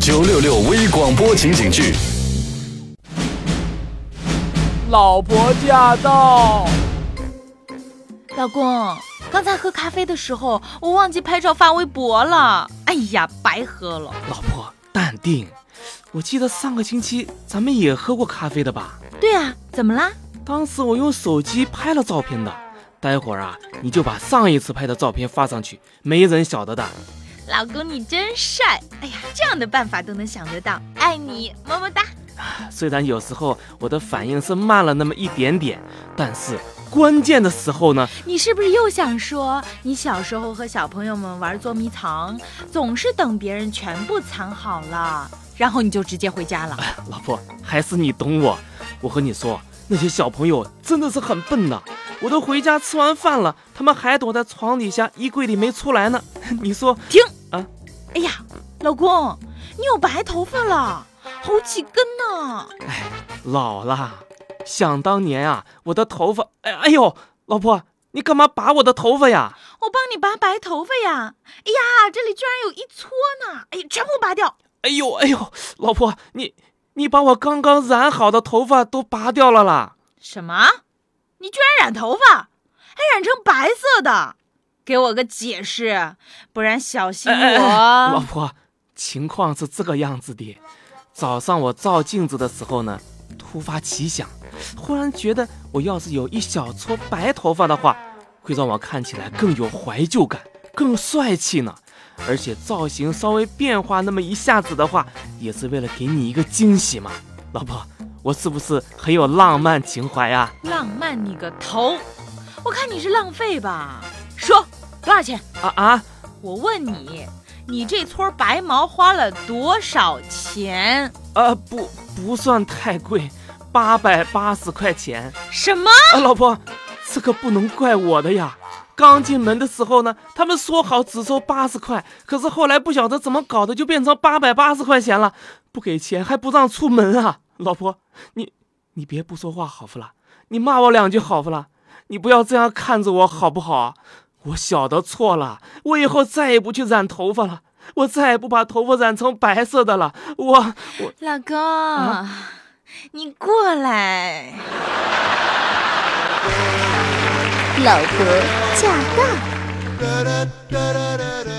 966微广播情景剧。老婆驾到！老公，刚才喝咖啡的时候，我忘记拍照发微博了。哎呀，白喝了。老婆，淡定。我记得上个星期咱们也喝过咖啡的吧？对啊，怎么啦？当时我用手机拍了照片的，待会儿啊，你就把上一次拍的照片发上去，没人晓得的。老公你真帅，哎呀，这样的办法都能想得到，爱你，么么哒。虽然有时候我的反应是慢了那么一点点，但是关键的时候呢，你是不是又想说你小时候和小朋友们玩捉迷藏，总是等别人全部藏好了，然后你就直接回家了？老婆，还是你懂我。我和你说，那些小朋友真的是很笨的，我都回家吃完饭了，他们还躲在床底下衣柜里没出来呢。你说停啊！哎呀，老公，你有白头发了，好几根呢。哎，老了，想当年啊，我的头发，哎呦，老婆，你干嘛拔我的头发呀？我帮你拔白头发呀。哎呀，这里居然有一撮呢，哎，全部拔掉。哎呦，老婆，你把我刚刚染好的头发都拔掉了啦。什么？你居然染头发，还染成白色的，给我个解释，不然小心我。老婆，情况是这个样子的，早上我照镜子的时候呢，突发奇想，忽然觉得我要是有一小撮白头发的话，会让我看起来更有怀旧感，更帅气呢。而且造型稍微变化那么一下子的话，也是为了给你一个惊喜嘛。老婆，我是不是很有浪漫情怀啊？浪漫你个头，我看你是浪费吧。说多少钱啊？我问你，你这撮白毛花了多少钱？不算太贵，880块钱。什么？老婆，这个不能怪我的呀。刚进门的时候呢，他们说好只收80块，可是后来不晓得怎么搞的，就变成880块钱了。不给钱还不让出门啊！老婆，你别不说话好不啦？你骂我两句好不啦？你不要这样看着我好不好？我晓得错了，我以后再也不去染头发了，我再也不把头发染成白色的了。我老公、你过来。老婆驾到。